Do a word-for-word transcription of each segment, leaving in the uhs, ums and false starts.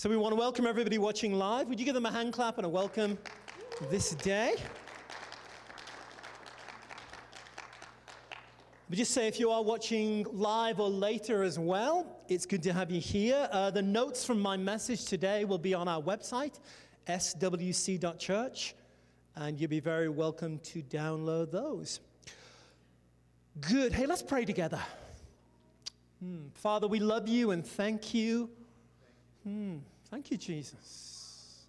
So we want to welcome everybody watching live. Would you give them a hand clap and a welcome this day? But just say if you are watching live or later as well, it's good to have you here. Uh, the notes from my message today will be on our website, S W C dot church, and you'll be very welcome to download those. Good. Hey, let's pray together. Hmm. Father, we love you and thank you. Hmm. Thank you, Jesus.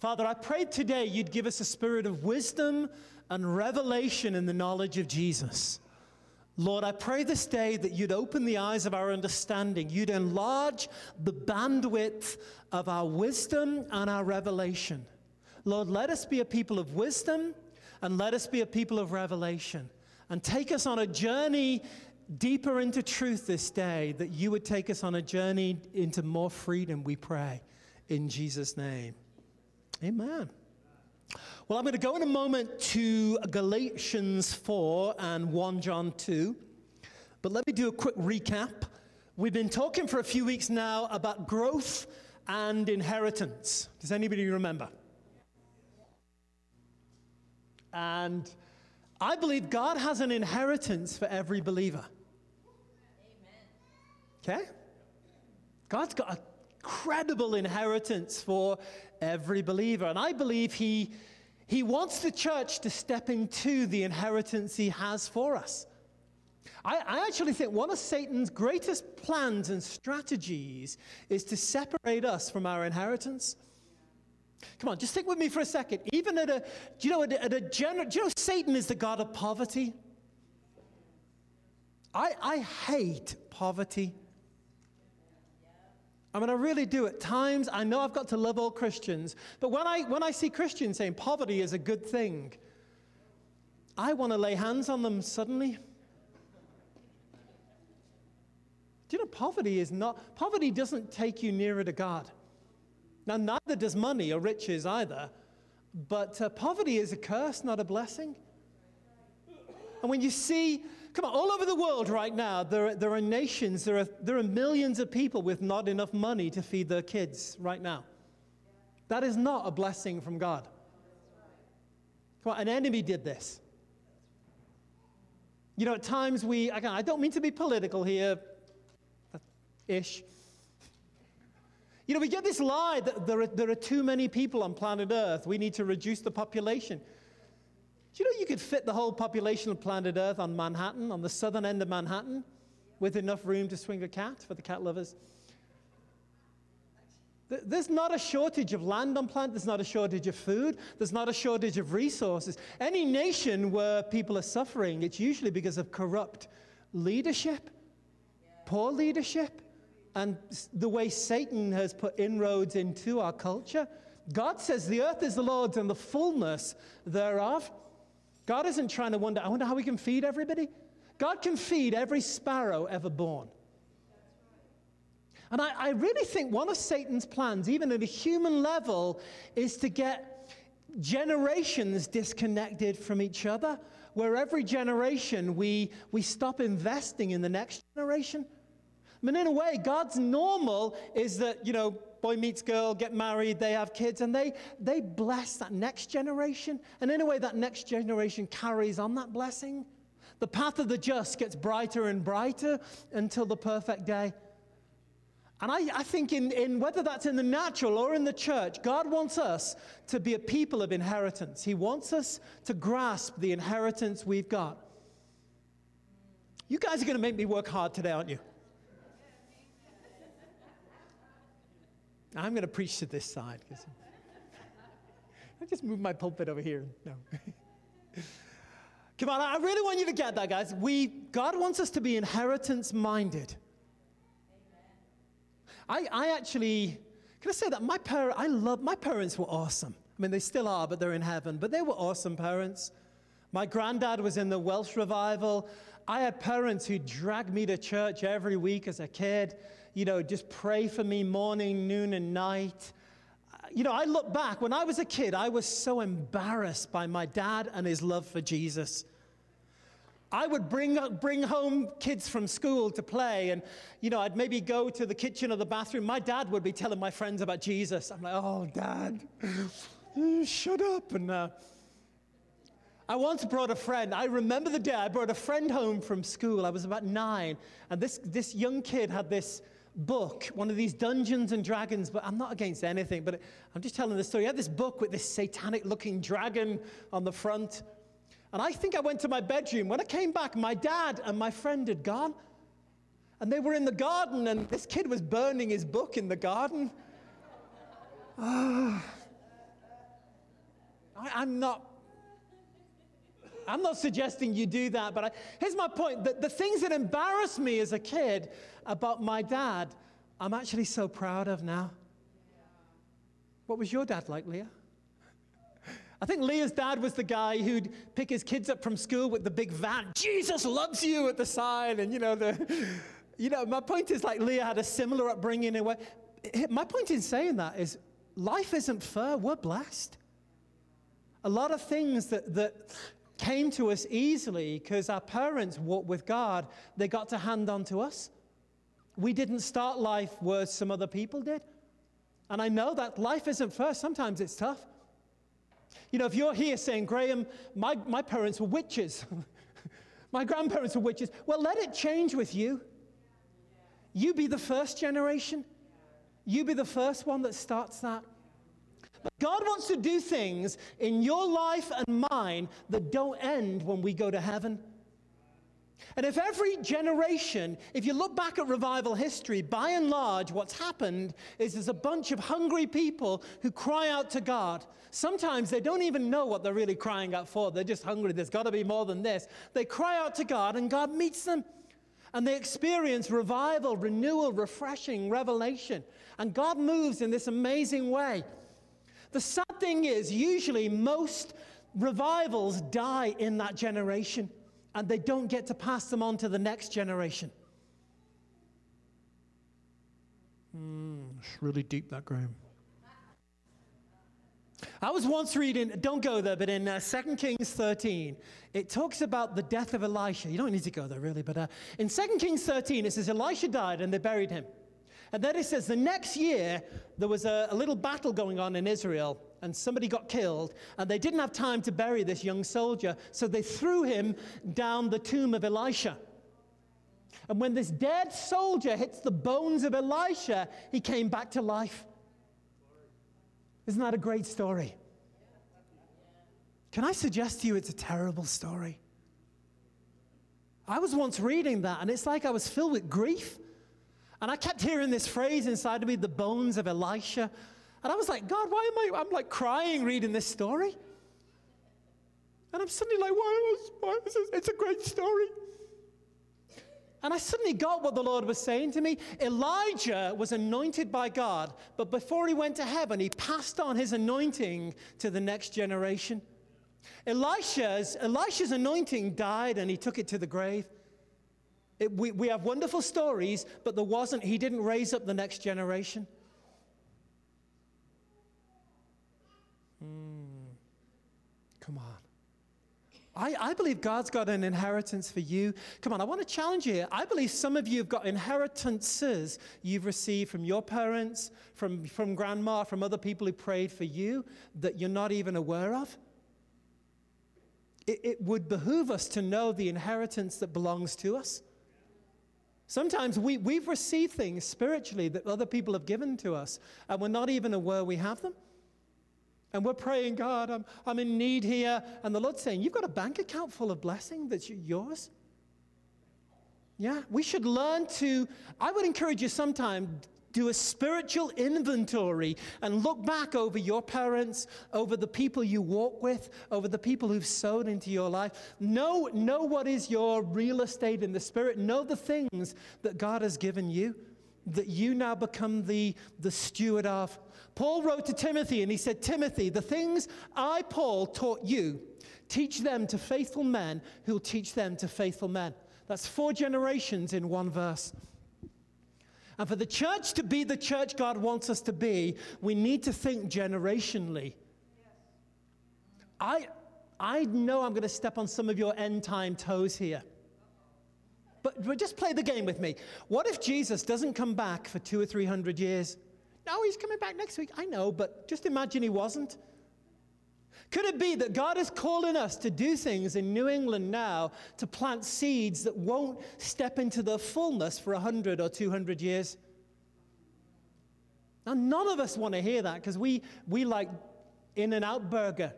Father, I prayed today you'd give us a spirit of wisdom and revelation in the knowledge of Jesus. Lord, I pray this day that you'd open the eyes of our understanding. You'd enlarge the bandwidth of our wisdom and our revelation. Lord, let us be a people of wisdom and let us be a people of revelation. And take us on a journey deeper into truth this day, that you would take us on a journey into more freedom, we pray. In Jesus' name. Amen. Well, I'm going to go in a moment to Galatians four and First John two, but let me do a quick recap. We've been talking for a few weeks now about growth and inheritance. Does anybody remember? And I believe God has an inheritance for every believer. Amen. Okay? God's got a credible inheritance for every believer. And I believe he, he wants the church to step into the inheritance he has for us. I, I actually think one of Satan's greatest plans and strategies is to separate us from our inheritance. Come on, just think with me for a second. Even at a, do you know, at a, at a general, do you know Satan is the god of poverty? I, I hate poverty. I mean, I really do at times. I know I've got to love all Christians, but when I, when I see Christians saying poverty is a good thing, I want to lay hands on them suddenly. Do you know, poverty is not, poverty doesn't take you nearer to God. Now, neither does money or riches either, but uh, poverty is a curse, not a blessing. And when you see, come on, all over the world right now, there are, there are nations, there are, there are millions of people with not enough money to feed their kids right now. That is not a blessing from God. Come on, an enemy did this. You know, at times we, again, I don't mean to be political here, ish. You know, we get this lie that there are, there are too many people on planet Earth. We need to reduce the population. Do you know you could fit the whole population of planet Earth on Manhattan, on the southern end of Manhattan, with enough room to swing a cat for the cat lovers? There's not a shortage of land on planet. There's not a shortage of food. There's not a shortage of resources. Any nation where people are suffering, it's usually because of corrupt leadership, poor leadership. And the way Satan has put inroads into our culture. God says the earth is the Lord's and the fullness thereof. God isn't trying to wonder, I wonder how we can feed everybody. God can feed every sparrow ever born. And I, I really think one of Satan's plans, even at a human level, is to get generations disconnected from each other, where every generation we, we stop investing in the next generation. I mean, in a way, God's normal is that, you know, boy meets girl, get married, they have kids, and they, they bless that next generation. And in a way, that next generation carries on that blessing. The path of the just gets brighter and brighter until the perfect day. And I, I think in, in whether that's in the natural or in the church, God wants us to be a people of inheritance. He wants us to grasp the inheritance we've got. You guys are going to make me work hard today, aren't you? I'm going to preach to this side. I just moved my pulpit over here. No. Come on, I really want you to get that, guys. We, God wants us to be inheritance-minded. I, I actually, can I say that? My, par I love, my parents were awesome. I mean, they still are, but they're in heaven. But they were awesome parents. My granddad was in the Welsh revival. I had parents who dragged me to church every week as a kid. You know, just pray for me morning, noon, and night. You know, I look back. When I was a kid, I was so embarrassed by my dad and his love for Jesus. I would bring, bring home kids from school to play, and, you know, I'd maybe go to the kitchen or the bathroom. My dad would be telling my friends about Jesus. I'm like, oh, Dad, shut up. And uh, I once brought a friend. I remember the day I brought a friend home from school. I was about nine, and this, this young kid had this book, one of these Dungeons and Dragons, but I'm not against anything, but I'm just telling the story. I had this book with this satanic-looking dragon on the front, and I think I went to my bedroom. When I came back, my dad and my friend had gone, and they were in the garden, and this kid was burning his book in the garden. Uh, I, I'm not I'm not suggesting you do that, but I, here's my point. The, the things that embarrassed me as a kid about my dad, I'm actually so proud of now. Yeah. What was your dad like, Leah? I think Leah's dad was the guy who'd pick his kids up from school with the big van, Jesus loves you at the sign, and, you know, the, you know, my point is, like, Leah had a similar upbringing. In a way. My point in saying that is life isn't fair. We're blessed. A lot of things that... that came to us easily because our parents walked with God. They got to hand on to us. We didn't start life where some other people did. And I know that life isn't fair. Sometimes it's tough. You know, if you're here saying, Graham, my, my parents were witches. My grandparents were witches. Well, let it change with you. You be the first generation. You be the first one that starts that. But God wants to do things in your life and mine that don't end when we go to heaven. And if every generation, if you look back at revival history, by and large, what's happened is there's a bunch of hungry people who cry out to God. Sometimes they don't even know what they're really crying out for. They're just hungry. There's got to be more than this. They cry out to God, and God meets them. And they experience revival, renewal, refreshing, revelation. And God moves in this amazing way. The sad thing is, usually most revivals die in that generation, and they don't get to pass them on to the next generation. Mm, it's really deep, that, Graham. I was once reading, don't go there, but in uh, Second Kings thirteen, it talks about the death of Elisha. You don't need to go there, really, but uh, in Second Kings thirteen, it says Elisha died, and they buried him. And then it says the next year, there was a, a little battle going on in Israel, and somebody got killed, and they didn't have time to bury this young soldier, so they threw him down the tomb of Elisha. And when this dead soldier hits the bones of Elisha, he came back to life. Isn't that a great story? Can I suggest to you it's a terrible story? I was once reading that, and it's like I was filled with grief. And I kept hearing this phrase inside of me, the bones of Elisha. And I was like, God, why am I, I'm like crying reading this story. And I'm suddenly like, why was, why was this, it's a great story. And I suddenly got what the Lord was saying to me. Elijah was anointed by God, but before he went to heaven, he passed on his anointing to the next generation. Elisha's, Elisha's anointing died, and he took it to the grave. It, we, we have wonderful stories, but there wasn't, he didn't raise up the next generation. Mm. Come on. I, I believe God's got an inheritance for you. Come on, I want to challenge you here. I believe some of you have got inheritances you've received from your parents, from, from grandma, from other people who prayed for you that you're not even aware of. It, it would behoove us to know the inheritance that belongs to us. Sometimes we, we've received things spiritually that other people have given to us, and we're not even aware we have them. And we're praying, God, I'm, I'm in need here. And the Lord's saying, you've got a bank account full of blessing that's yours. Yeah, we should learn to, I would encourage you sometime, do a spiritual inventory and look back over your parents, over the people you walk with, over the people who've sown into your life. Know, know what is your real estate in the Spirit. Know the things that God has given you, that you now become the, the steward of. Paul wrote to Timothy, and he said, Timothy, the things I, Paul, taught you, teach them to faithful men who'll teach them to faithful men. That's four generations in one verse. And for the church to be the church God wants us to be, we need to think generationally. Yes. I, I know I'm going to step on some of your end time toes here. But just play the game with me. What if Jesus doesn't come back for two or three hundred years? No, he's coming back next week. I know, but just imagine he wasn't. Could it be that God is calling us to do things in New England now, to plant seeds that won't step into their fullness for a hundred or two hundred years? Now, none of us want to hear that because we, we like In-N-Out Burger.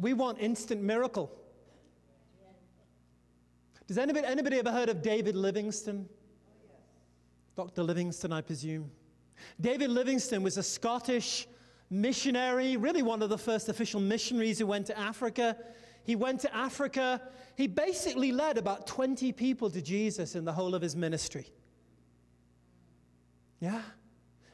We want instant miracle. Does anybody, anybody ever heard of David Livingstone? Doctor Livingstone, I presume. David Livingstone was a Scottish missionary, really one of the first official missionaries who went to Africa. He went to Africa. He basically led about twenty people to Jesus in the whole of his ministry. Yeah.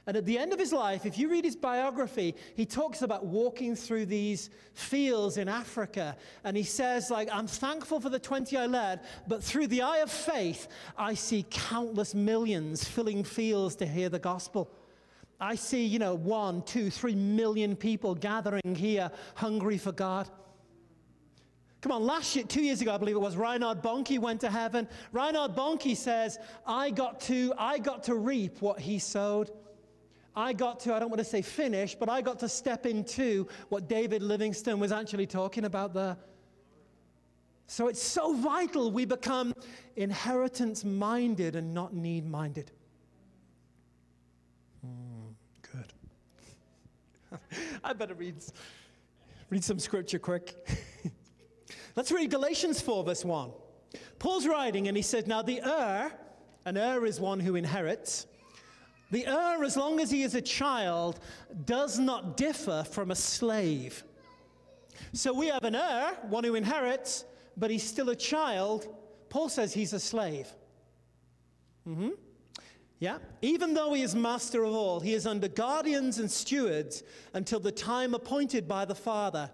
And at the end of his life, if you read his biography, he talks about walking through these fields in Africa. And he says, like, I'm thankful for the twenty I led, but through the eye of faith, I see countless millions filling fields to hear the gospel. I see, you know, one, two, three million people gathering here, hungry for God. Come on, last year, two years ago, I believe it was, Reinhard Bonnke went to heaven. Reinhard Bonnke says, I got to, I got to reap what he sowed. I got to, I don't want to say finish, but I got to step into what David Livingstone was actually talking about there. So it's so vital we become inheritance-minded and not need-minded. Mm, good. I better read, read some scripture quick. Let's read Galatians four, verse one. Paul's writing, and he said, now the heir, an heir is one who inherits. The heir, as long as he is a child, does not differ from a slave. So we have an heir, one who inherits, but he's still a child. Paul says he's a slave. Mm-hmm. Yeah? Even though he is master of all, he is under guardians and stewards until the time appointed by the Father.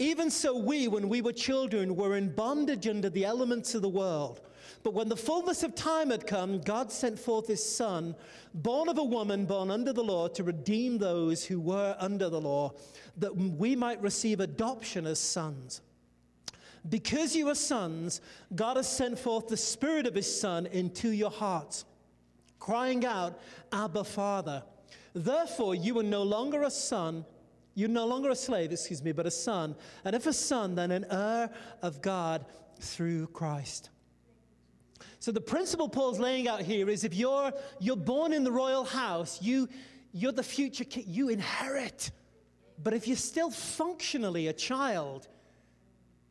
Even so we, when we were children, were in bondage under the elements of the world. But when the fullness of time had come, God sent forth his Son, born of a woman, born under the law, to redeem those who were under the law, that we might receive adoption as sons. Because you are sons, God has sent forth the Spirit of his Son into your hearts, crying out, Abba, Father. Therefore, you are no longer a son, you're no longer a slave, excuse me, but a son. And if a son, then an heir of God through Christ. So the principle Paul's laying out here is if you're, you're born in the royal house, you, you're the future king, you inherit. But if you're still functionally a child,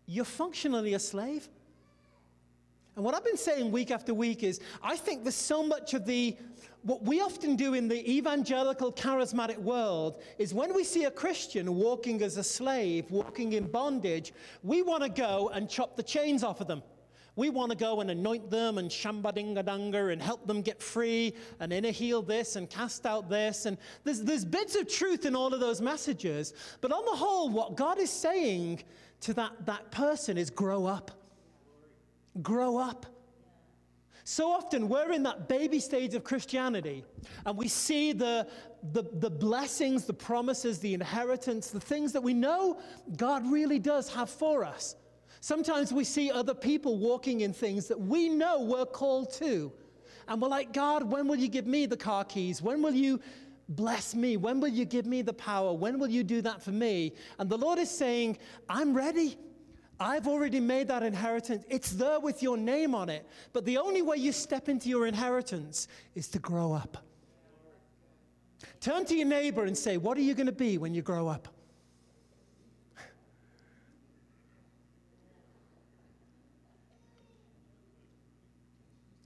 you're functionally a slave. And what I've been saying week after week is I think there's so much of the, what we often do in the evangelical charismatic world is when we see a Christian walking as a slave, walking in bondage, we want to go and chop the chains off of them. We want to go and anoint them and shamba-dinga-danga and help them get free and inner heal this and cast out this. And there's, there's bits of truth in all of those messages. But on the whole, what God is saying to that, that person is grow up. Grow up. So often we're in that baby stage of Christianity and we see the, the, the blessings, the promises, the inheritance, the things that we know God really does have for us. Sometimes we see other people walking in things that we know we're called to. And we're like, God, when will you give me the car keys? When will you bless me? When will you give me the power? When will you do that for me? And the Lord is saying, I'm ready. I've already made that inheritance. It's there with your name on it. But the only way you step into your inheritance is to grow up. Turn to your neighbor and say, what are you going to be when you grow up?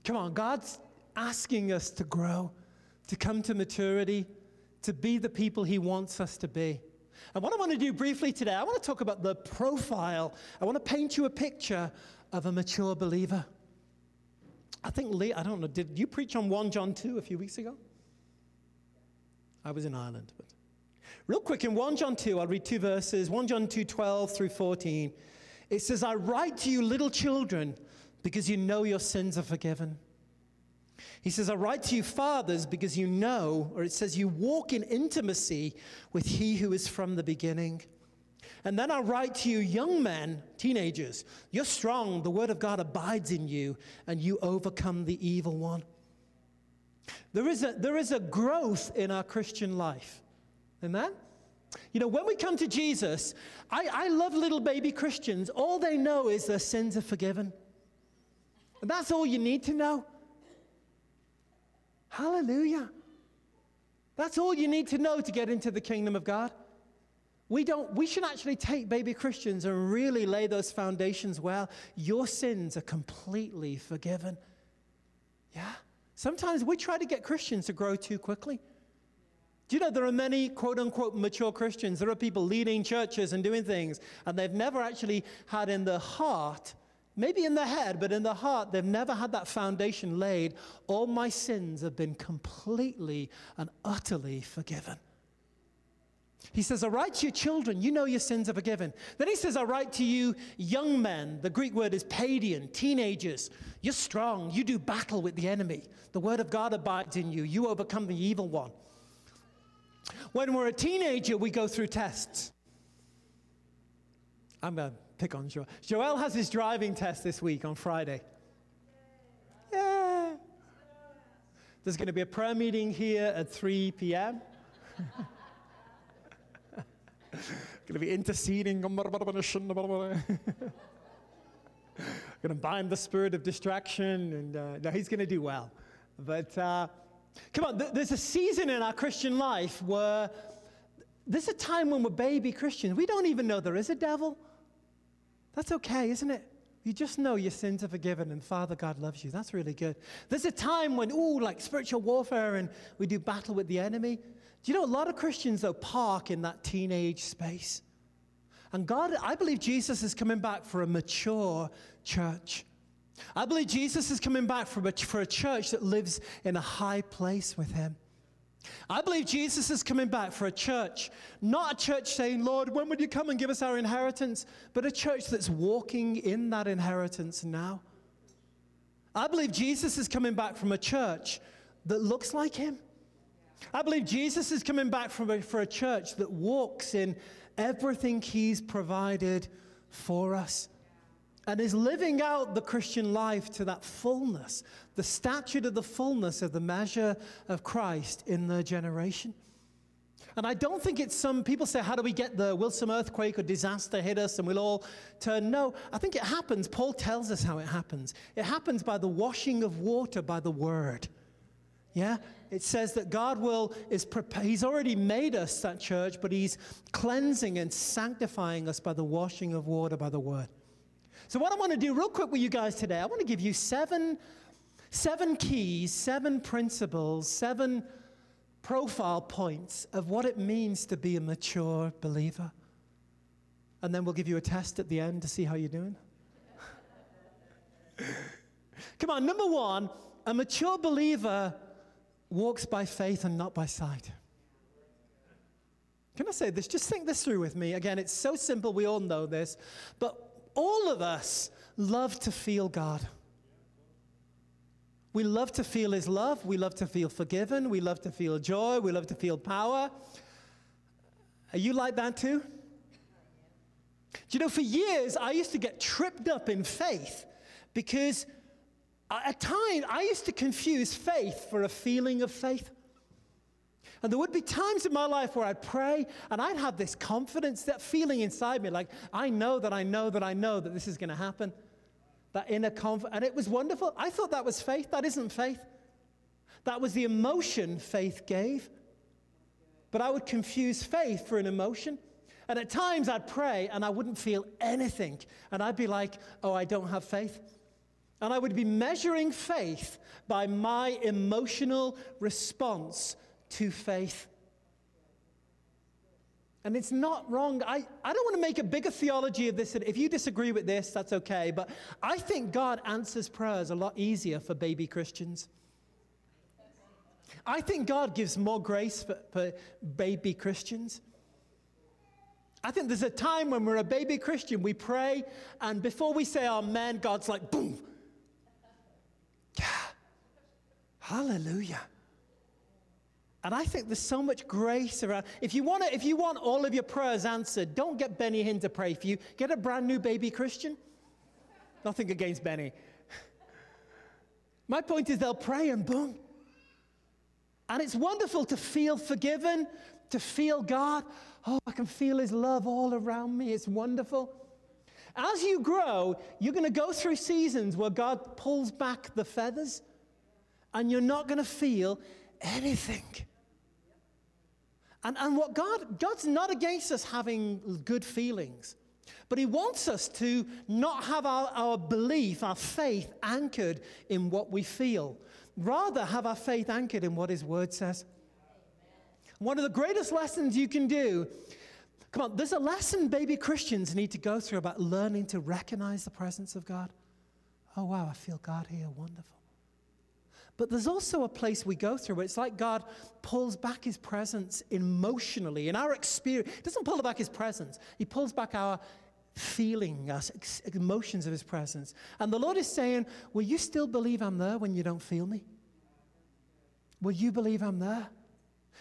Come on, God's asking us to grow, to come to maturity, to be the people he wants us to be. And what I want to do briefly today, I want to talk about the profile. I want to paint you a picture of a mature believer. I think Lee, I don't know, did you preach on one John two a few weeks ago? I was in Ireland. But real quick, in one John two, I'll read two verses, one John two, twelve through fourteen. It says, I write to you, little children, because you know your sins are forgiven. He says, I write to you, fathers, because you know, or it says, you walk in intimacy with he who is from the beginning. And then I write to you, young men, teenagers, you're strong, the word of God abides in you, and you overcome the evil one. There is a, there is a growth in our Christian life. Amen? You know, when we come to Jesus, I, I love little baby Christians. All they know is their sins are forgiven. And that's all you need to know. Hallelujah. That's all you need to know to get into the kingdom of God. We don't, we should actually take baby Christians and really lay those foundations well. Your sins are completely forgiven. Yeah. Sometimes we try to get Christians to grow too quickly. Do you know there are many quote-unquote mature Christians? There are people leading churches and doing things, and they've never actually had in their heart, maybe in their head, but in their heart, they've never had that foundation laid. All my sins have been completely and utterly forgiven. He says, I write to your children, you know your sins are forgiven. Then he says, I write to you young men. The Greek word is paidein, teenagers. You're strong. You do battle with the enemy. The word of God abides in you. You overcome the evil one. When we're a teenager, we go through tests. I'm going to pick on Joel. Joel has his driving test this week on Friday. Yeah. There's going to be a prayer meeting here at three p m Going to be interceding. Going to bind the spirit of distraction, and uh, no, he's going to do well. But uh, come on, th there's a season in our Christian life where there's a time when we're baby Christians. We don't even know there is a devil. That's okay, isn't it? You just know your sins are forgiven and Father God loves you. That's really good. There's a time when, ooh, like spiritual warfare and we do battle with the enemy. Do you know a lot of Christians, though, park in that teenage space? And God, I believe Jesus is coming back for a mature church. I believe Jesus is coming back for a, for a church that lives in a high place with him. I believe Jesus is coming back for a church, not a church saying, Lord, when would you come and give us our inheritance, but a church that's walking in that inheritance now. I believe Jesus is coming back from a church that looks like him. I believe Jesus is coming back from a, for a church that walks in everything he's provided for us and is living out the Christian life to that fullness, the stature to the fullness of the measure of Christ in their generation. And I don't think it's some, people say, how do we get there? Will some earthquake or disaster hit us and we'll all turn? No, I think it happens. Paul tells us how it happens. It happens by the washing of water by the word. Yeah, it says that God will, is prepared, he's already made us that church, but he's cleansing and sanctifying us by the washing of water by the word. So what I want to do real quick with you guys today, I want to give you seven, seven keys, seven principles, seven profile points of what it means to be a mature believer. And then we'll give you a test at the end to see how you're doing. Come on, number one, a mature believer walks by faith and not by sight. Can I say this? Just think this through with me. Again, it's so simple. We all know this, but all of us love to feel God. We love to feel his love. We love to feel forgiven. We love to feel joy. We love to feel power. Are you like that too? Do you know, for years, I used to get tripped up in faith because at times, I used to confuse faith for a feeling of faith. And there would be times in my life where I'd pray and I'd have this confidence, that feeling inside me, like, I know that I know that I know that this is going to happen. That inner confidence. And it was wonderful. I thought that was faith. That isn't faith. That was the emotion faith gave. But I would confuse faith for an emotion. And at times I'd pray and I wouldn't feel anything. And I'd be like, oh, I don't have faith. And I would be measuring faith by my emotional response to faith. And it's not wrong. I, I don't want to make a bigger theology of this. If you disagree with this, that's okay. But I think God answers prayers a lot easier for baby Christians. I think God gives more grace for, for baby Christians. I think there's a time when we're a baby Christian, we pray, and before we say amen, God's like, boom. Yeah. Hallelujah. And I think there's so much grace around. If you want to, if you want all of your prayers answered, don't get Benny Hinn to pray for you. Get a brand new baby Christian. Nothing against Benny. My point is they'll pray and boom. And it's wonderful to feel forgiven, to feel God. Oh, I can feel his love all around me. It's wonderful. As you grow, you're going to go through seasons where God pulls back the feathers and you're not going to feel anything. And, and what God, God's not against us having good feelings, but he wants us to not have our, our belief, our faith anchored in what we feel. Rather have our faith anchored in what his word says. One of the greatest lessons you can do, come on, there's a lesson baby Christians need to go through about learning to recognize the presence of God. Oh, wow, I feel God here, wonderful. But there's also a place we go through where it's like God pulls back his presence emotionally. In our experience, he doesn't pull back his presence. He pulls back our feeling, our emotions of his presence. And the Lord is saying, will you still believe I'm there when you don't feel me? Will you believe I'm there?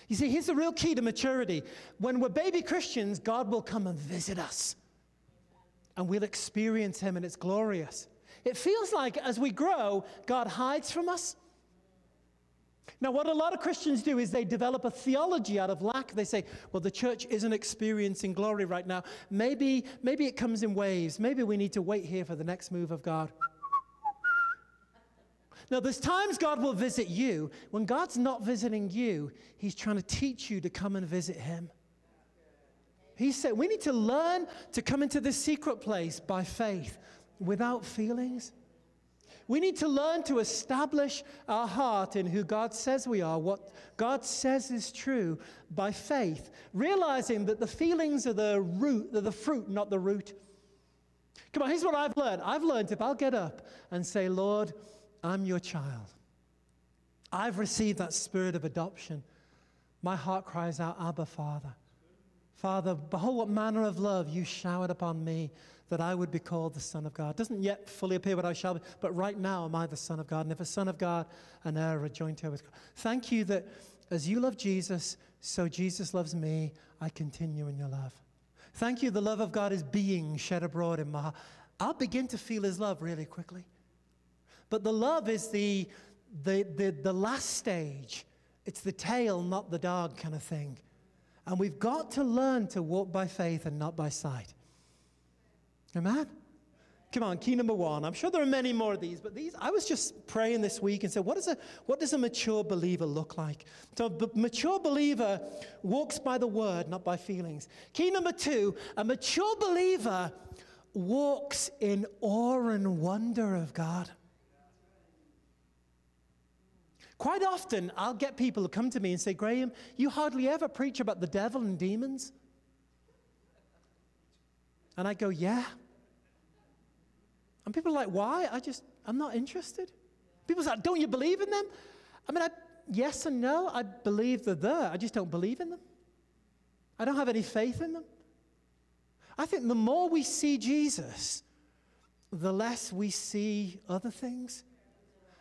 You see, here's the real key to maturity. When we're baby Christians, God will come and visit us. And we'll experience him, and it's glorious. It feels like as we grow, God hides from us. Now, what a lot of Christians do is they develop a theology out of lack. They say, well, the church isn't experiencing glory right now. Maybe, maybe it comes in waves. Maybe we need to wait here for the next move of God. Now, there's times God will visit you. When God's not visiting you, he's trying to teach you to come and visit him. He said, we need to learn to come into this secret place by faith, without feelings. We need to learn to establish our heart in who God says we are, what God says is true, by faith, realizing that the feelings are the root, they're the fruit, not the root. Come on, here's what I've learned. I've learned if I'll get up and say, Lord, I'm your child. I've received that spirit of adoption. My heart cries out, Abba, Father. Father, behold what manner of love you showered upon me, that I would be called the Son of God. Doesn't yet fully appear what I shall be, but right now am I the Son of God, and if a Son of God, an heir, a joint heir with God. Thank you that as you love Jesus, so Jesus loves me, I continue in your love. Thank you the love of God is being shed abroad in my heart. I'll begin to feel his love really quickly. But the love is the, the, the, the last stage. It's the tail, not the dog kind of thing. And we've got to learn to walk by faith and not by sight. Amen? Come on, key number one. I'm sure there are many more of these, but these, I was just praying this week and said, what, is a, what does a mature believer look like? So a mature believer walks by the word, not by feelings. Key number two, a mature believer walks in awe and wonder of God. Quite often, I'll get people who come to me and say, Graham, you hardly ever preach about the devil and demons. And I go, yeah. And people are like, why? I just, I'm not interested. People say, don't you believe in them? I mean, I, yes and no. I believe they're there. I just don't believe in them. I don't have any faith in them. I think the more we see Jesus, the less we see other things.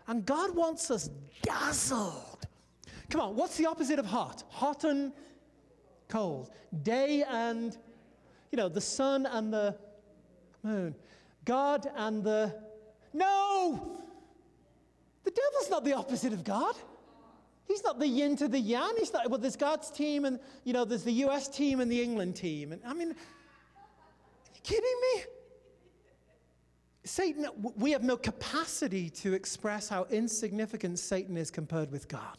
And God wants us dazzled. Come on, what's the opposite of hot? Hot and cold. Day and, you know, the sun and the moon. God and the, no! The devil's not the opposite of God. He's not the yin to the yang. He's not, well, there's God's team and, you know, there's the U S team and the England team. And I mean, are you kidding me? Satan, we have no capacity to express how insignificant Satan is compared with God.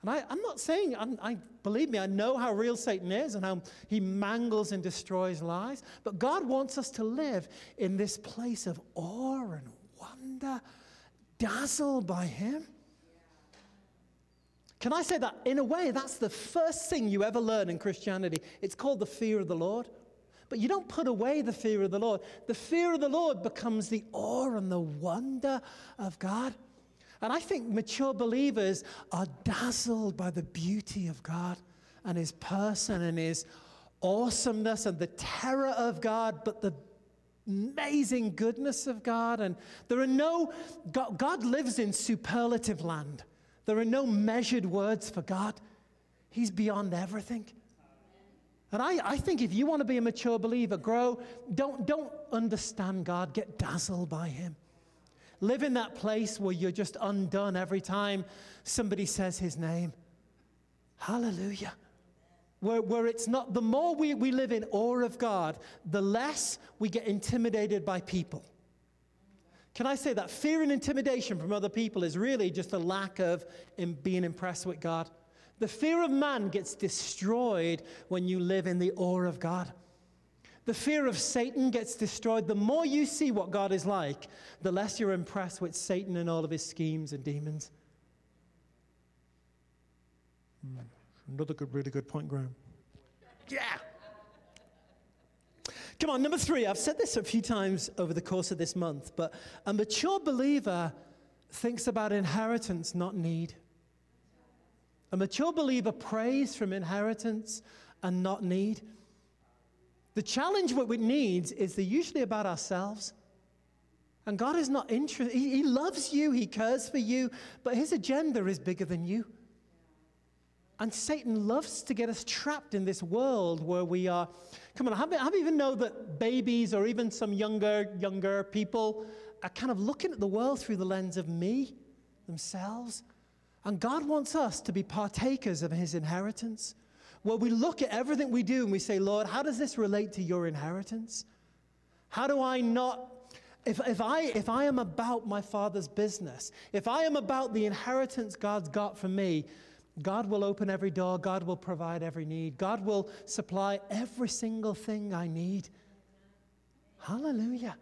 And I, I'm not saying, I'm, I believe me, I know how real Satan is and how he mangles and destroys lives. But God wants us to live in this place of awe and wonder, dazzled by him. Can I say that? In a way, that's the first thing you ever learn in Christianity. It's called the fear of the Lord. But you don't put away the fear of the Lord. The fear of the Lord becomes the awe and the wonder of God. And I think mature believers are dazzled by the beauty of God and his person and his awesomeness and the terror of God, but the amazing goodness of God. And there are no, God, God lives in superlative land. There are no measured words for God. He's beyond everything. And I, I think if you want to be a mature believer, grow, don't, don't understand God. Get dazzled by him. Live in that place where you're just undone every time somebody says his name. Hallelujah. Where, where it's not, the more we, we live in awe of God, the less we get intimidated by people. Can I say that? Fear and intimidation from other people is really just a lack of being impressed with God. The fear of man gets destroyed when you live in the awe of God. The fear of Satan gets destroyed. The more you see what God is like, the less you're impressed with Satan and all of his schemes and demons. Mm. Another good, really good point, Graham. Yeah! Come on, number three. I've said this a few times over the course of this month, but a mature believer thinks about inheritance, not need. A mature believer prays from inheritance and not need. The challenge with needs is they're usually about ourselves. And God is not interested. He, he loves you. He cares for you. But his agenda is bigger than you. And Satan loves to get us trapped in this world where we are. Come on, how many even know that babies or even some younger, younger people are kind of looking at the world through the lens of me, themselves? And God wants us to be partakers of his inheritance, where we look at everything we do and we say, Lord, how does this relate to your inheritance? How do I not, if, if, I, if I am about my Father's business, if I am about the inheritance God's got for me, God will open every door, God will provide every need, God will supply every single thing I need. Hallelujah.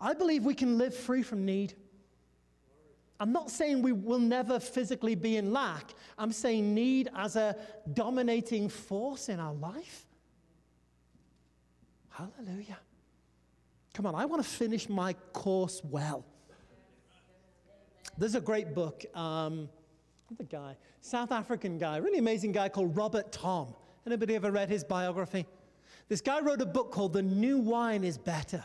I believe we can live free from need. I'm not saying we will never physically be in lack. I'm saying need as a dominating force in our life. Hallelujah. Come on, I want to finish my course well. There's a great book. Um, the guy, South African guy, really amazing guy called Robert Tom. Anybody ever read his biography? This guy wrote a book called The New Wine is Better.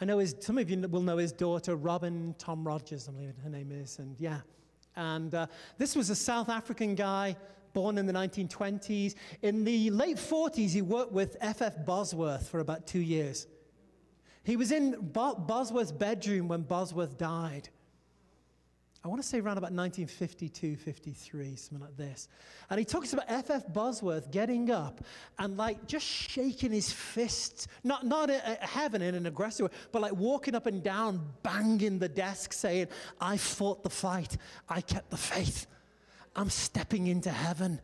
I know his, some of you will know his daughter, Robin Tom Rogers, I believe her name is, and yeah. And uh, this was a South African guy born in the nineteen twenties. In the late forties, he worked with F F Bosworth for about two years. He was in Bo- Bosworth's bedroom when Bosworth died. I want to say around about nineteen fifty-two, fifty-three, something like this. And he talks about F F Bosworth getting up and like just shaking his fists, not, not at heaven in an aggressive way, but like walking up and down, banging the desk, saying, I fought the fight. I kept the faith. I'm stepping into heaven.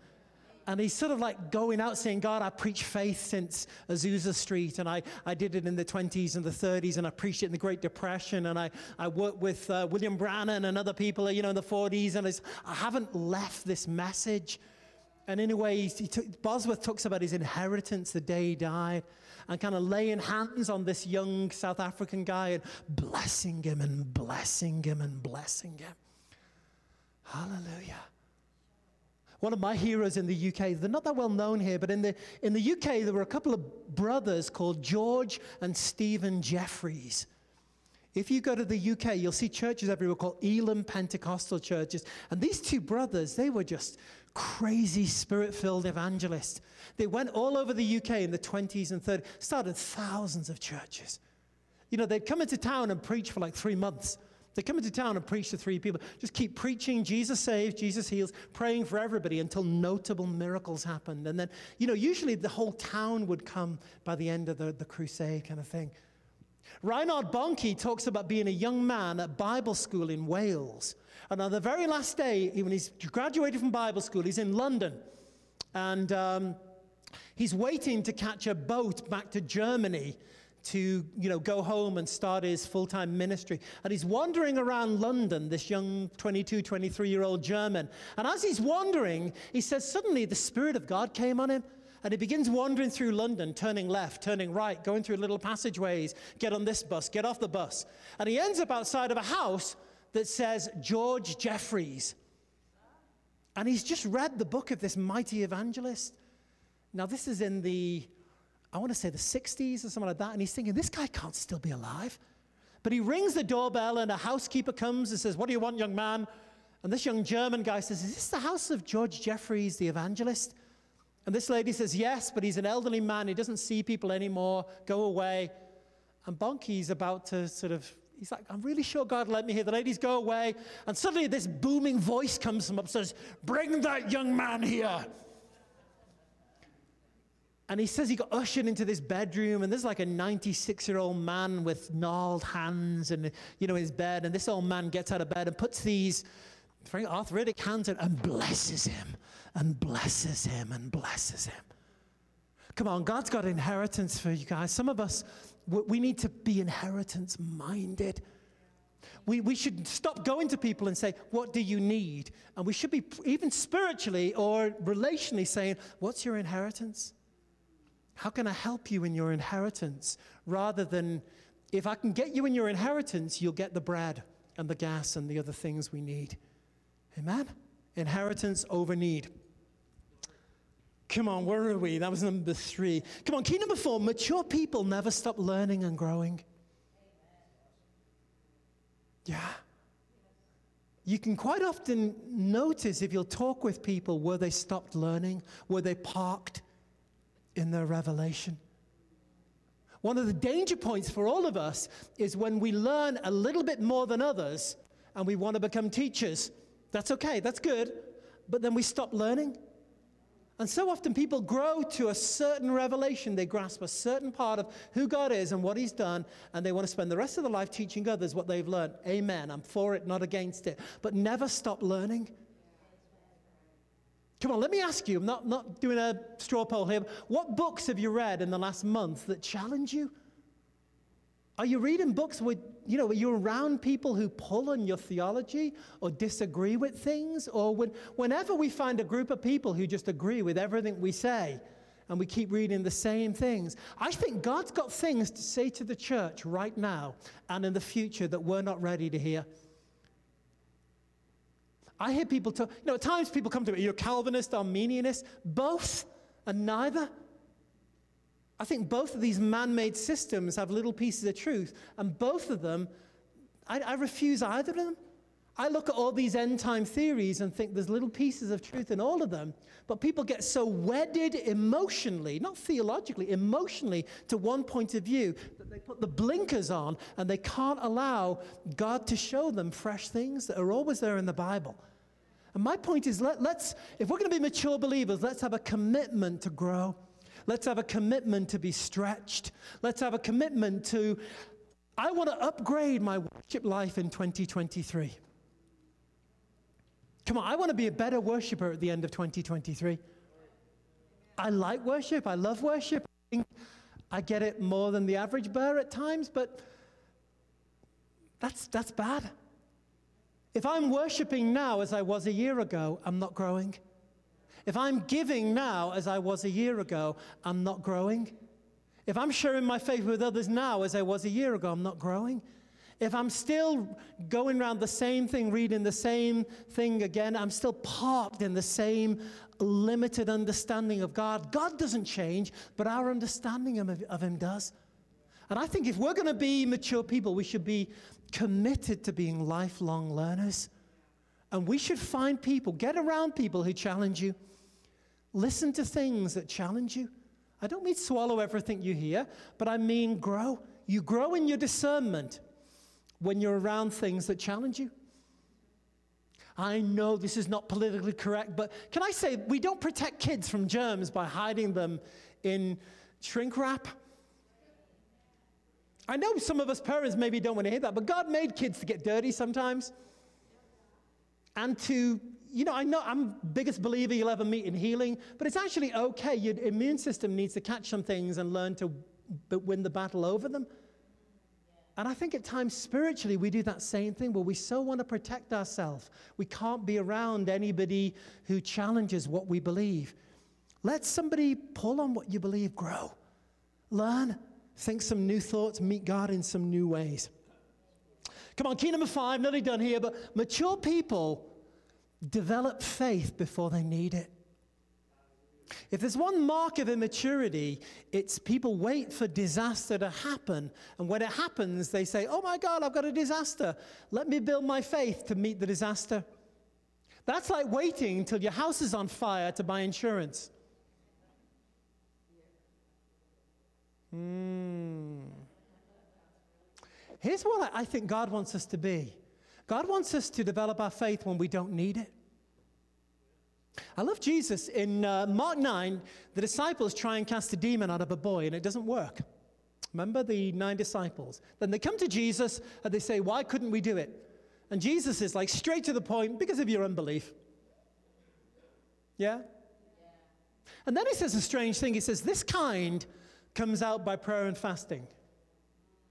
And he's sort of like going out saying, God, I preach faith since Azusa Street, and I, I did it in the twenties and the thirties, and I preached it in the Great Depression, and I, I worked with uh, William Branham and other people, you know, in the forties, and it's, I haven't left this message. And in a way, he took, Bosworth talks about his inheritance the day he died, and kind of laying hands on this young South African guy and blessing him and blessing him and blessing him. Hallelujah. One of my heroes in the U K, they're not that well known here, but in the, in the U K, there were a couple of brothers called George and Stephen Jeffreys. If you go to the U K, you'll see churches everywhere called Elim Pentecostal Churches. And these two brothers, they were just crazy spirit-filled evangelists. They went all over the U K in the twenties and thirties, started thousands of churches. You know, they'd come into town and preach for like three months. They come into town and preach to three people. Just keep preaching, Jesus saves, Jesus heals, praying for everybody until notable miracles happened. And then, you know, usually the whole town would come by the end of the, the crusade kind of thing. Reinhard Bonnke talks about being a young man at Bible school in Wales. And on the very last day, when he's graduated from Bible school, he's in London. And um, he's waiting to catch a boat back to Germany to, you know, go home and start his full-time ministry. And he's wandering around London, this young twenty-two, twenty-three-year-old German. And as he's wandering, he says suddenly the Spirit of God came on him. And he begins wandering through London, turning left, turning right, going through little passageways, get on this bus, get off the bus. And he ends up outside of a house that says George Jeffreys. And he's just read the book of this mighty evangelist. Now, this is in the... I want to say the sixties or something like that. And he's thinking, this guy can't still be alive. But he rings the doorbell and a housekeeper comes and says, what do you want, young man? And this young German guy says, is this the house of George Jeffreys, the evangelist? And this lady says, yes, but he's an elderly man. He doesn't see people anymore. Go away. And Bonnke's about to sort of, he's like, I'm really sure God led me here. The ladies go away. And suddenly this booming voice comes from upstairs, bring that young man here. And he says he got ushered into this bedroom, and there's like a ninety-six-year-old man with gnarled hands and, you know, his bed. And this old man gets out of bed and puts these very arthritic hands in and blesses him and blesses him and blesses him. Come on, God's got inheritance for you guys. Some of us, we need to be inheritance-minded. We, we should stop going to people and say, what do you need? And we should be, even spiritually or relationally, saying, what's your inheritance? How can I help you in your inheritance? Rather than, if I can get you in your inheritance, you'll get the bread and the gas and the other things we need. Amen? Inheritance over need. Come on, where are we? That was number three. Come on, key number four, mature people never stop learning and growing. Yeah. You can quite often notice, if you'll talk with people, where they stopped learning, where they parked in their revelation. One of the danger points for all of us is when we learn a little bit more than others and we want to become teachers. That's okay, that's good, but then we stop learning. And so often people grow to a certain revelation. They grasp a certain part of who God is and what he's done, and they want to spend the rest of their life teaching others what they've learned. Amen, I'm for it, not against it. But never stop learning. Come on, let me ask you, I'm not, not doing a straw poll here, what books have you read in the last month that challenge you? Are you reading books with, you know, are you around people who pull on your theology or disagree with things? Or when, whenever we find a group of people who just agree with everything we say and we keep reading the same things, I think God's got things to say to the church right now and in the future that we're not ready to hear. I hear people talk, you know, at times people come to me, you're Calvinist, Arminianist, both and neither. I think both of these man-made systems have little pieces of truth, and both of them, I, I refuse either of them. I look at all these end-time theories and think there's little pieces of truth in all of them, but people get so wedded emotionally, not theologically, emotionally to one point of view that they put the blinkers on and they can't allow God to show them fresh things that are always there in the Bible. And my point is, let, let's, if we're going to be mature believers, let's have a commitment to grow. Let's have a commitment to be stretched. Let's have a commitment to, I want to upgrade my worship life in twenty twenty-three. Come on, I want to be a better worshiper at the end of twenty twenty-three. I like worship. I love worship. I think I get it more than the average bear at times, but that's, that's bad. If I'm worshiping now as I was a year ago, I'm not growing. If I'm giving now as I was a year ago, I'm not growing. If I'm sharing my faith with others now as I was a year ago, I'm not growing. If I'm still going around the same thing, reading the same thing again, I'm still parked in the same limited understanding of God. God doesn't change, but our understanding of, of him does. And I think if we're going to be mature people, we should be committed to being lifelong learners. And we should find people, get around people who challenge you. Listen to things that challenge you. I don't mean swallow everything you hear, but I mean grow. You grow in your discernment when you're around things that challenge you. I know this is not politically correct, but can I say we don't protect kids from germs by hiding them in shrink wrap? I know some of us parents maybe don't want to hear that, but God made kids to get dirty sometimes. And to, you know, I know I'm the biggest believer you'll ever meet in healing, but it's actually okay. Your immune system needs to catch some things and learn to win the battle over them. And I think at times spiritually we do that same thing where we so want to protect ourselves. We can't be around anybody who challenges what we believe. Let somebody pull on what you believe, grow, learn, think some new thoughts, meet God in some new ways. Come on, key number five, nothing done here, but mature people develop faith before they need it. If there's one mark of immaturity, it's people wait for disaster to happen. And when it happens, they say, oh my God, I've got a disaster. Let me build my faith to meet the disaster. That's like waiting until your house is on fire to buy insurance. Hmm. Here's what I think God wants us to be. God wants us to develop our faith when we don't need it. I love Jesus. In uh, Mark nine, the disciples try and cast a demon out of a boy, and it doesn't work. Remember the nine disciples? Then they come to Jesus, and they say, why couldn't we do it? And Jesus is like straight to the point, because of your unbelief. Yeah? Yeah. And then he says a strange thing. He says, this kind comes out by prayer and fasting.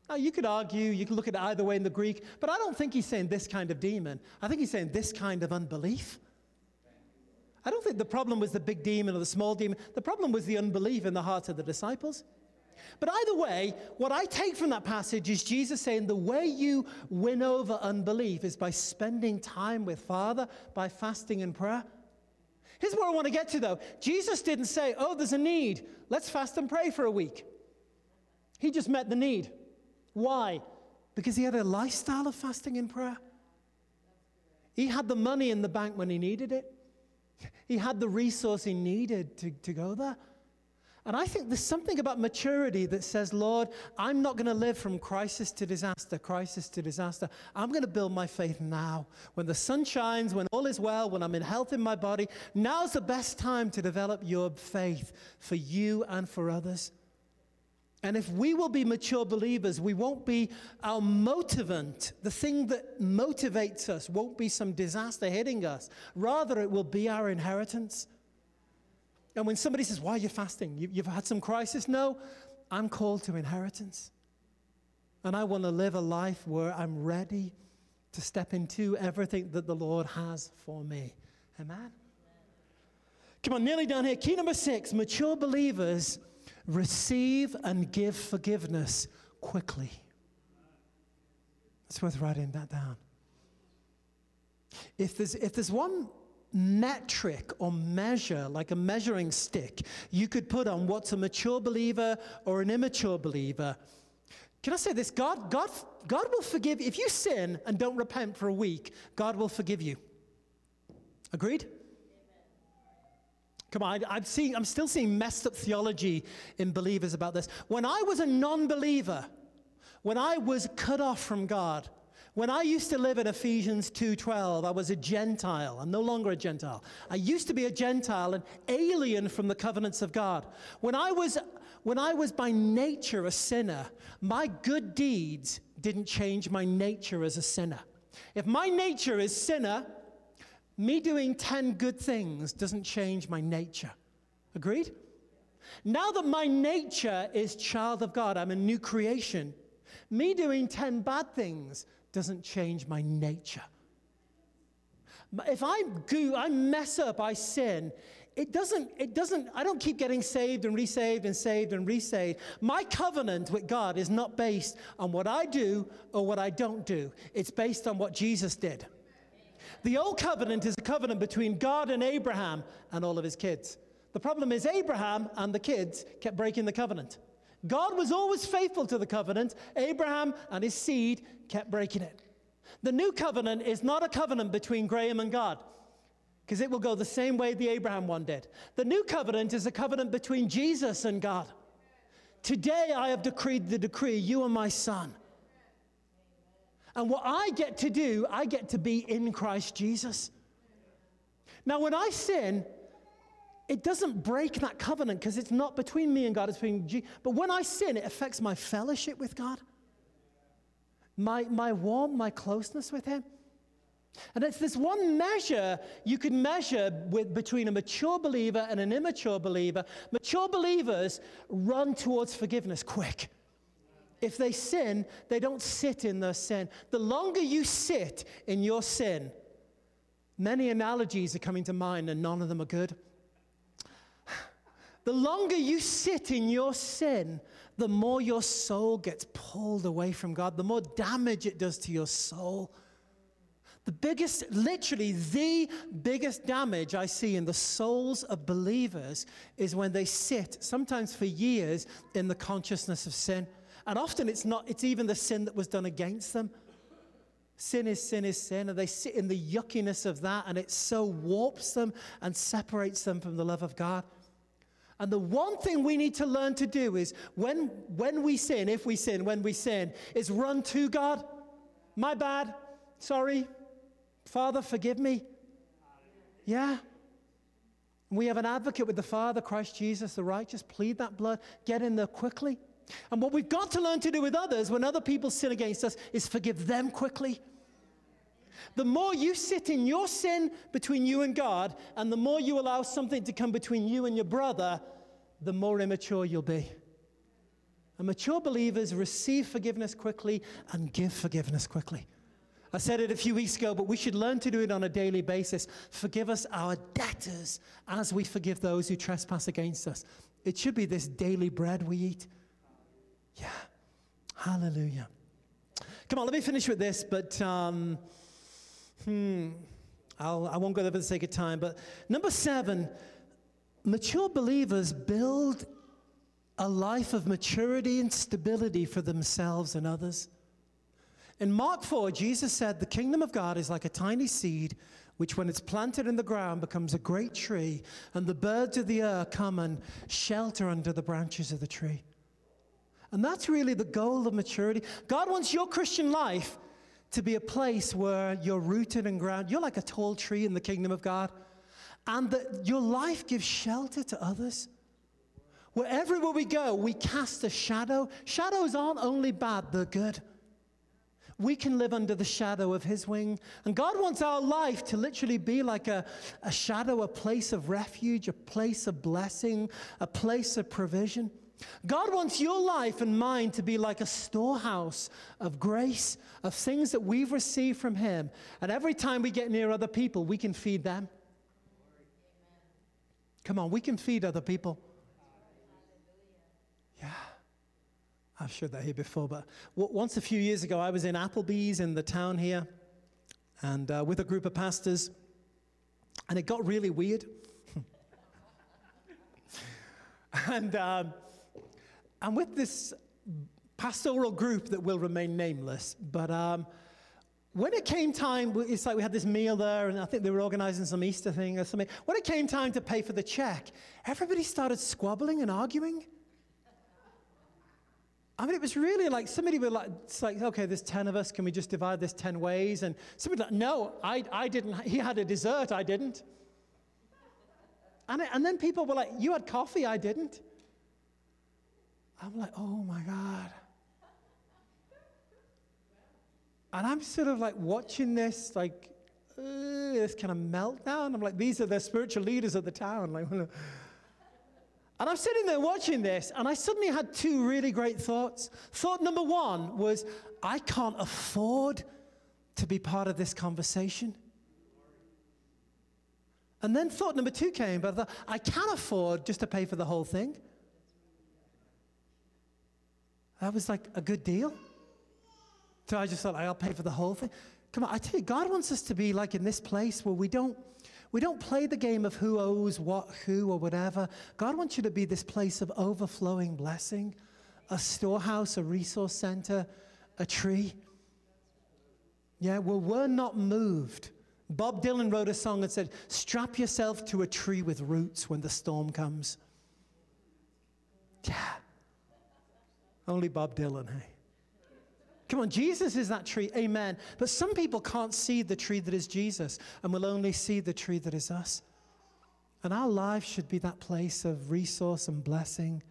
Now, you could argue, you could look at it either way in the Greek, but I don't think he's saying this kind of demon. I think he's saying this kind of unbelief. I don't think the problem was the big demon or the small demon. The problem was the unbelief in the hearts of the disciples. But either way, what I take from that passage is Jesus saying the way you win over unbelief is by spending time with Father, by fasting and prayer. Here's where I want to get to, though. Jesus didn't say, oh, there's a need. Let's fast and pray for a week. He just met the need. Why? Because he had a lifestyle of fasting and prayer. He had the money in the bank when he needed it. He had the resource he needed to, to go there. And I think there's something about maturity that says, Lord, I'm not going to live from crisis to disaster, crisis to disaster. I'm going to build my faith now. When the sun shines, when all is well, when I'm in health in my body, now's the best time to develop your faith for you and for others. And if we will be mature believers, we won't be our motivant. The thing that motivates us won't be some disaster hitting us. Rather, it will be our inheritance. And when somebody says, why are you fasting? You, you've had some crisis? No, I'm called to inheritance. And I want to live a life where I'm ready to step into everything that the Lord has for me. Amen? Amen. Come on, nearly down here. Key number six, mature believers receive and give forgiveness quickly. It's worth writing that down. If there's, if there's one metric or measure, like a measuring stick, you could put on what's a mature believer or an immature believer. Can I say this? God, God, God will forgive you. If you sin and don't repent for a week, God will forgive you. Agreed? Come on, I'm, seeing, I'm still seeing messed up theology in believers about this. When I was a non-believer, when I was cut off from God, when I used to live in Ephesians two twelve, I was a Gentile. I'm no longer a Gentile. I used to be a Gentile, an alien from the covenants of God. When I was, when I was by nature a sinner, my good deeds didn't change my nature as a sinner. If my nature is sinner, me doing ten good things doesn't change my nature. Agreed? Now that my nature is child of God, I'm a new creation, me doing ten bad things doesn't change my nature. If I go, I mess up, I sin, it doesn't, it doesn't, I don't keep getting saved and resaved and saved and resaved. My covenant with God is not based on what I do or what I don't do. It's based on what Jesus did. The old covenant is a covenant between God and Abraham and all of his kids. The problem is Abraham and the kids kept breaking the covenant. God was always faithful to the covenant. Abraham and his seed kept breaking it. The new covenant is not a covenant between Graham and God, because it will go the same way the Abraham one did. The new covenant is a covenant between Jesus and God. Today I have decreed the decree, you are my son. And what I get to do, I get to be in Christ Jesus. Now, when I sin, it doesn't break that covenant because it's not between me and God, it's between Jesus. But when I sin, it affects my fellowship with God, my, my warmth, my closeness with him. And it's this one measure you can measure with, between a mature believer and an immature believer. Mature believers run towards forgiveness quick. If they sin, they don't sit in their sin. The longer you sit in your sin, many analogies are coming to mind and none of them are good. The longer you sit in your sin, the more your soul gets pulled away from God, the more damage it does to your soul. The biggest, literally the biggest damage I see in the souls of believers is when they sit, sometimes for years, in the consciousness of sin. And often it's not, it's even the sin that was done against them. Sin is sin is sin, and they sit in the yuckiness of that, and it so warps them and separates them from the love of God. And the one thing we need to learn to do is when, when we sin, if we sin, when we sin, is run to God. My bad. Sorry. Father, forgive me. Yeah. We have an advocate with the Father, Christ Jesus, the righteous. Plead that blood. Get in there quickly. And what we've got to learn to do with others when other people sin against us is forgive them quickly. The more you sit in your sin between you and God, and the more you allow something to come between you and your brother, the more immature you'll be. And mature believers receive forgiveness quickly and give forgiveness quickly. I said it a few weeks ago, but we should learn to do it on a daily basis. Forgive us our debtors as we forgive those who trespass against us. It should be this daily bread we eat. Yeah. Hallelujah. Come on, let me finish with this, but um, hmm, I'll, I won't go there for the sake of time. But number seven, mature believers build a life of maturity and stability for themselves and others. In Mark four, Jesus said, the kingdom of God is like a tiny seed, which when it's planted in the ground becomes a great tree, and the birds of the air come and shelter under the branches of the tree. And that's really the goal of maturity. God wants your Christian life to be a place where you're rooted and grounded. You're like a tall tree in the kingdom of God. And that your life gives shelter to others. Wherever we go, we cast a shadow. Shadows aren't only bad, they're good. We can live under the shadow of his wing. And God wants our life to literally be like a, a shadow, a place of refuge, a place of blessing, a place of provision. God wants your life and mine to be like a storehouse of grace, of things that we've received from him. And every time we get near other people, we can feed them. Amen. Come on, we can feed other people. Hallelujah. Yeah. I've shared that here before, but once a few years ago, I was in Applebee's in the town here and uh, with a group of pastors, and it got really weird. and... Um, And with this pastoral group that will remain nameless, but um, when it came time, it's like we had this meal there, and I think they were organizing some Easter thing or something. When it came time to pay for the check, everybody started squabbling and arguing. I mean, it was really like somebody would like, it's like, okay, there's ten of us, can we just divide this ten ways? And somebody like, no, I, I didn't, he had a dessert, I didn't. And, it, and then people were like, you had coffee, I didn't. I'm like, oh my God. And I'm sort of like watching this, like, uh, this kind of meltdown. I'm like, these are the spiritual leaders of the town. Like, and I'm sitting there watching this, and I suddenly had two really great thoughts. Thought number one was, I can't afford to be part of this conversation. And then thought number two came, but I thought, I can afford just to pay for the whole thing. That was like a good deal. So I just thought, I'll pay for the whole thing. Come on, I tell you, God wants us to be like in this place where we don't, we don't play the game of who owes what, who, or whatever. God wants you to be this place of overflowing blessing, a storehouse, a resource center, a tree. Yeah, well, we're not moved. Bob Dylan wrote a song that said, strap yourself to a tree with roots when the storm comes. Yeah. Only Bob Dylan, hey? Come on, Jesus is that tree, amen. But some people can't see the tree that is Jesus and will only see the tree that is us. And our lives should be that place of resource and blessing.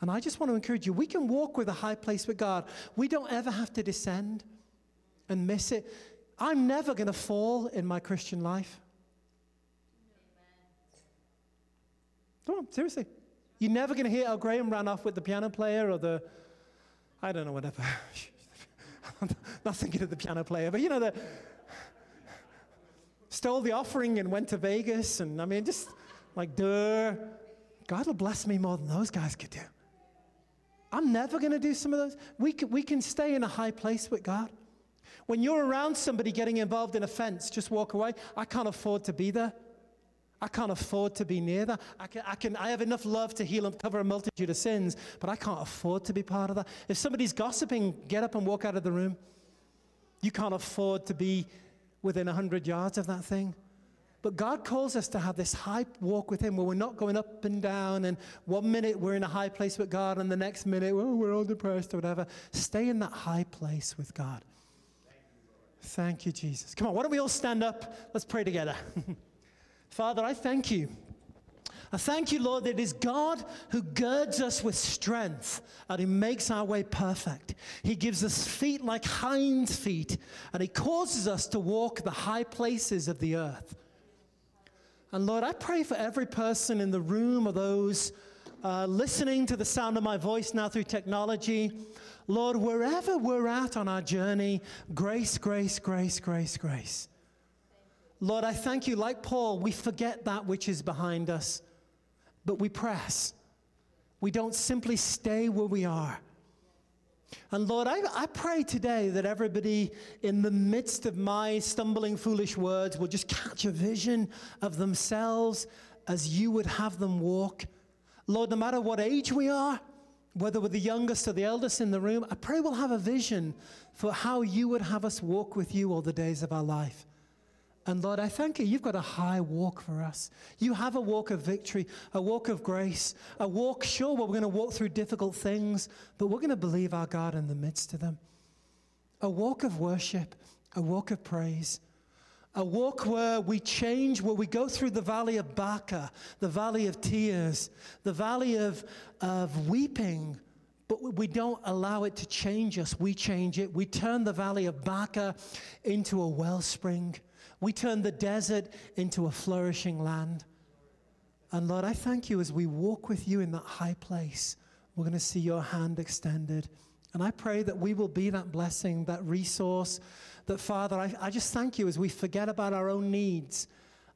And I just want to encourage you, we can walk with a high place with God. We don't ever have to descend and miss it. I'm never going to fall in my Christian life. Come on, seriously. You're never going to hear how Graham ran off with the piano player or the, I don't know, whatever. I'm not thinking of the piano player, but you know, the stole the offering and went to Vegas. And I mean, just like, duh. God will bless me more than those guys could do. I'm never going to do some of those. We can, we can stay in a high place with God. When you're around somebody getting involved in offense, just walk away. I can't afford to be there. I can't afford to be near that. I can, I can. I have enough love to heal and cover a multitude of sins, but I can't afford to be part of that. If somebody's gossiping, get up and walk out of the room. You can't afford to be within one hundred yards of that thing. But God calls us to have this high walk with him where we're not going up and down, and one minute we're in a high place with God and the next minute, well, we're all depressed or whatever. Stay in that high place with God. Thank you, Jesus. Come on, why don't we all stand up? Let's pray together. Father, I thank you. I thank you, Lord, that it is God who girds us with strength, and he makes our way perfect. He gives us feet like hinds' feet, and he causes us to walk the high places of the earth. And Lord, I pray for every person in the room, or those uh, listening to the sound of my voice now through technology. Lord, wherever we're at on our journey, grace, grace, grace, grace, grace. Lord, I thank you, like Paul, we forget that which is behind us. But we press. We don't simply stay where we are. And Lord, I, I pray today that everybody in the midst of my stumbling, foolish words will just catch a vision of themselves as you would have them walk. Lord, no matter what age we are, whether we're the youngest or the eldest in the room, I pray we'll have a vision for how you would have us walk with you all the days of our life. And Lord, I thank you, you've got a high walk for us. You have a walk of victory, a walk of grace, a walk, sure, where we're going to walk through difficult things, but we're going to believe our God in the midst of them. A walk of worship, a walk of praise, a walk where we change, where we go through the valley of Baca, the valley of tears, the valley of, of weeping, but we don't allow it to change us. We change it. We turn the valley of Baca into a wellspring. We turn the desert into a flourishing land. And Lord, I thank you as we walk with you in that high place, we're going to see your hand extended. And I pray that we will be that blessing, that resource, that Father, I, I just thank you as we forget about our own needs,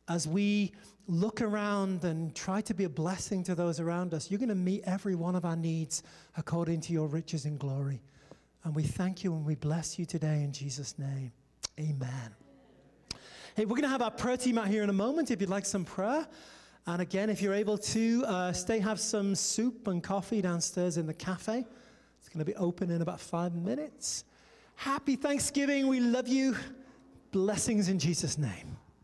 as we look around and try to be a blessing to those around us. You're going to meet every one of our needs according to your riches and glory. And we thank you and we bless you today in Jesus' name. Amen. Hey, we're going to have our prayer team out here in a moment if you'd like some prayer. And again, if you're able to, uh, stay, have some soup and coffee downstairs in the cafe. It's going to be open in about five minutes. Happy Thanksgiving. We love you. Blessings in Jesus' name.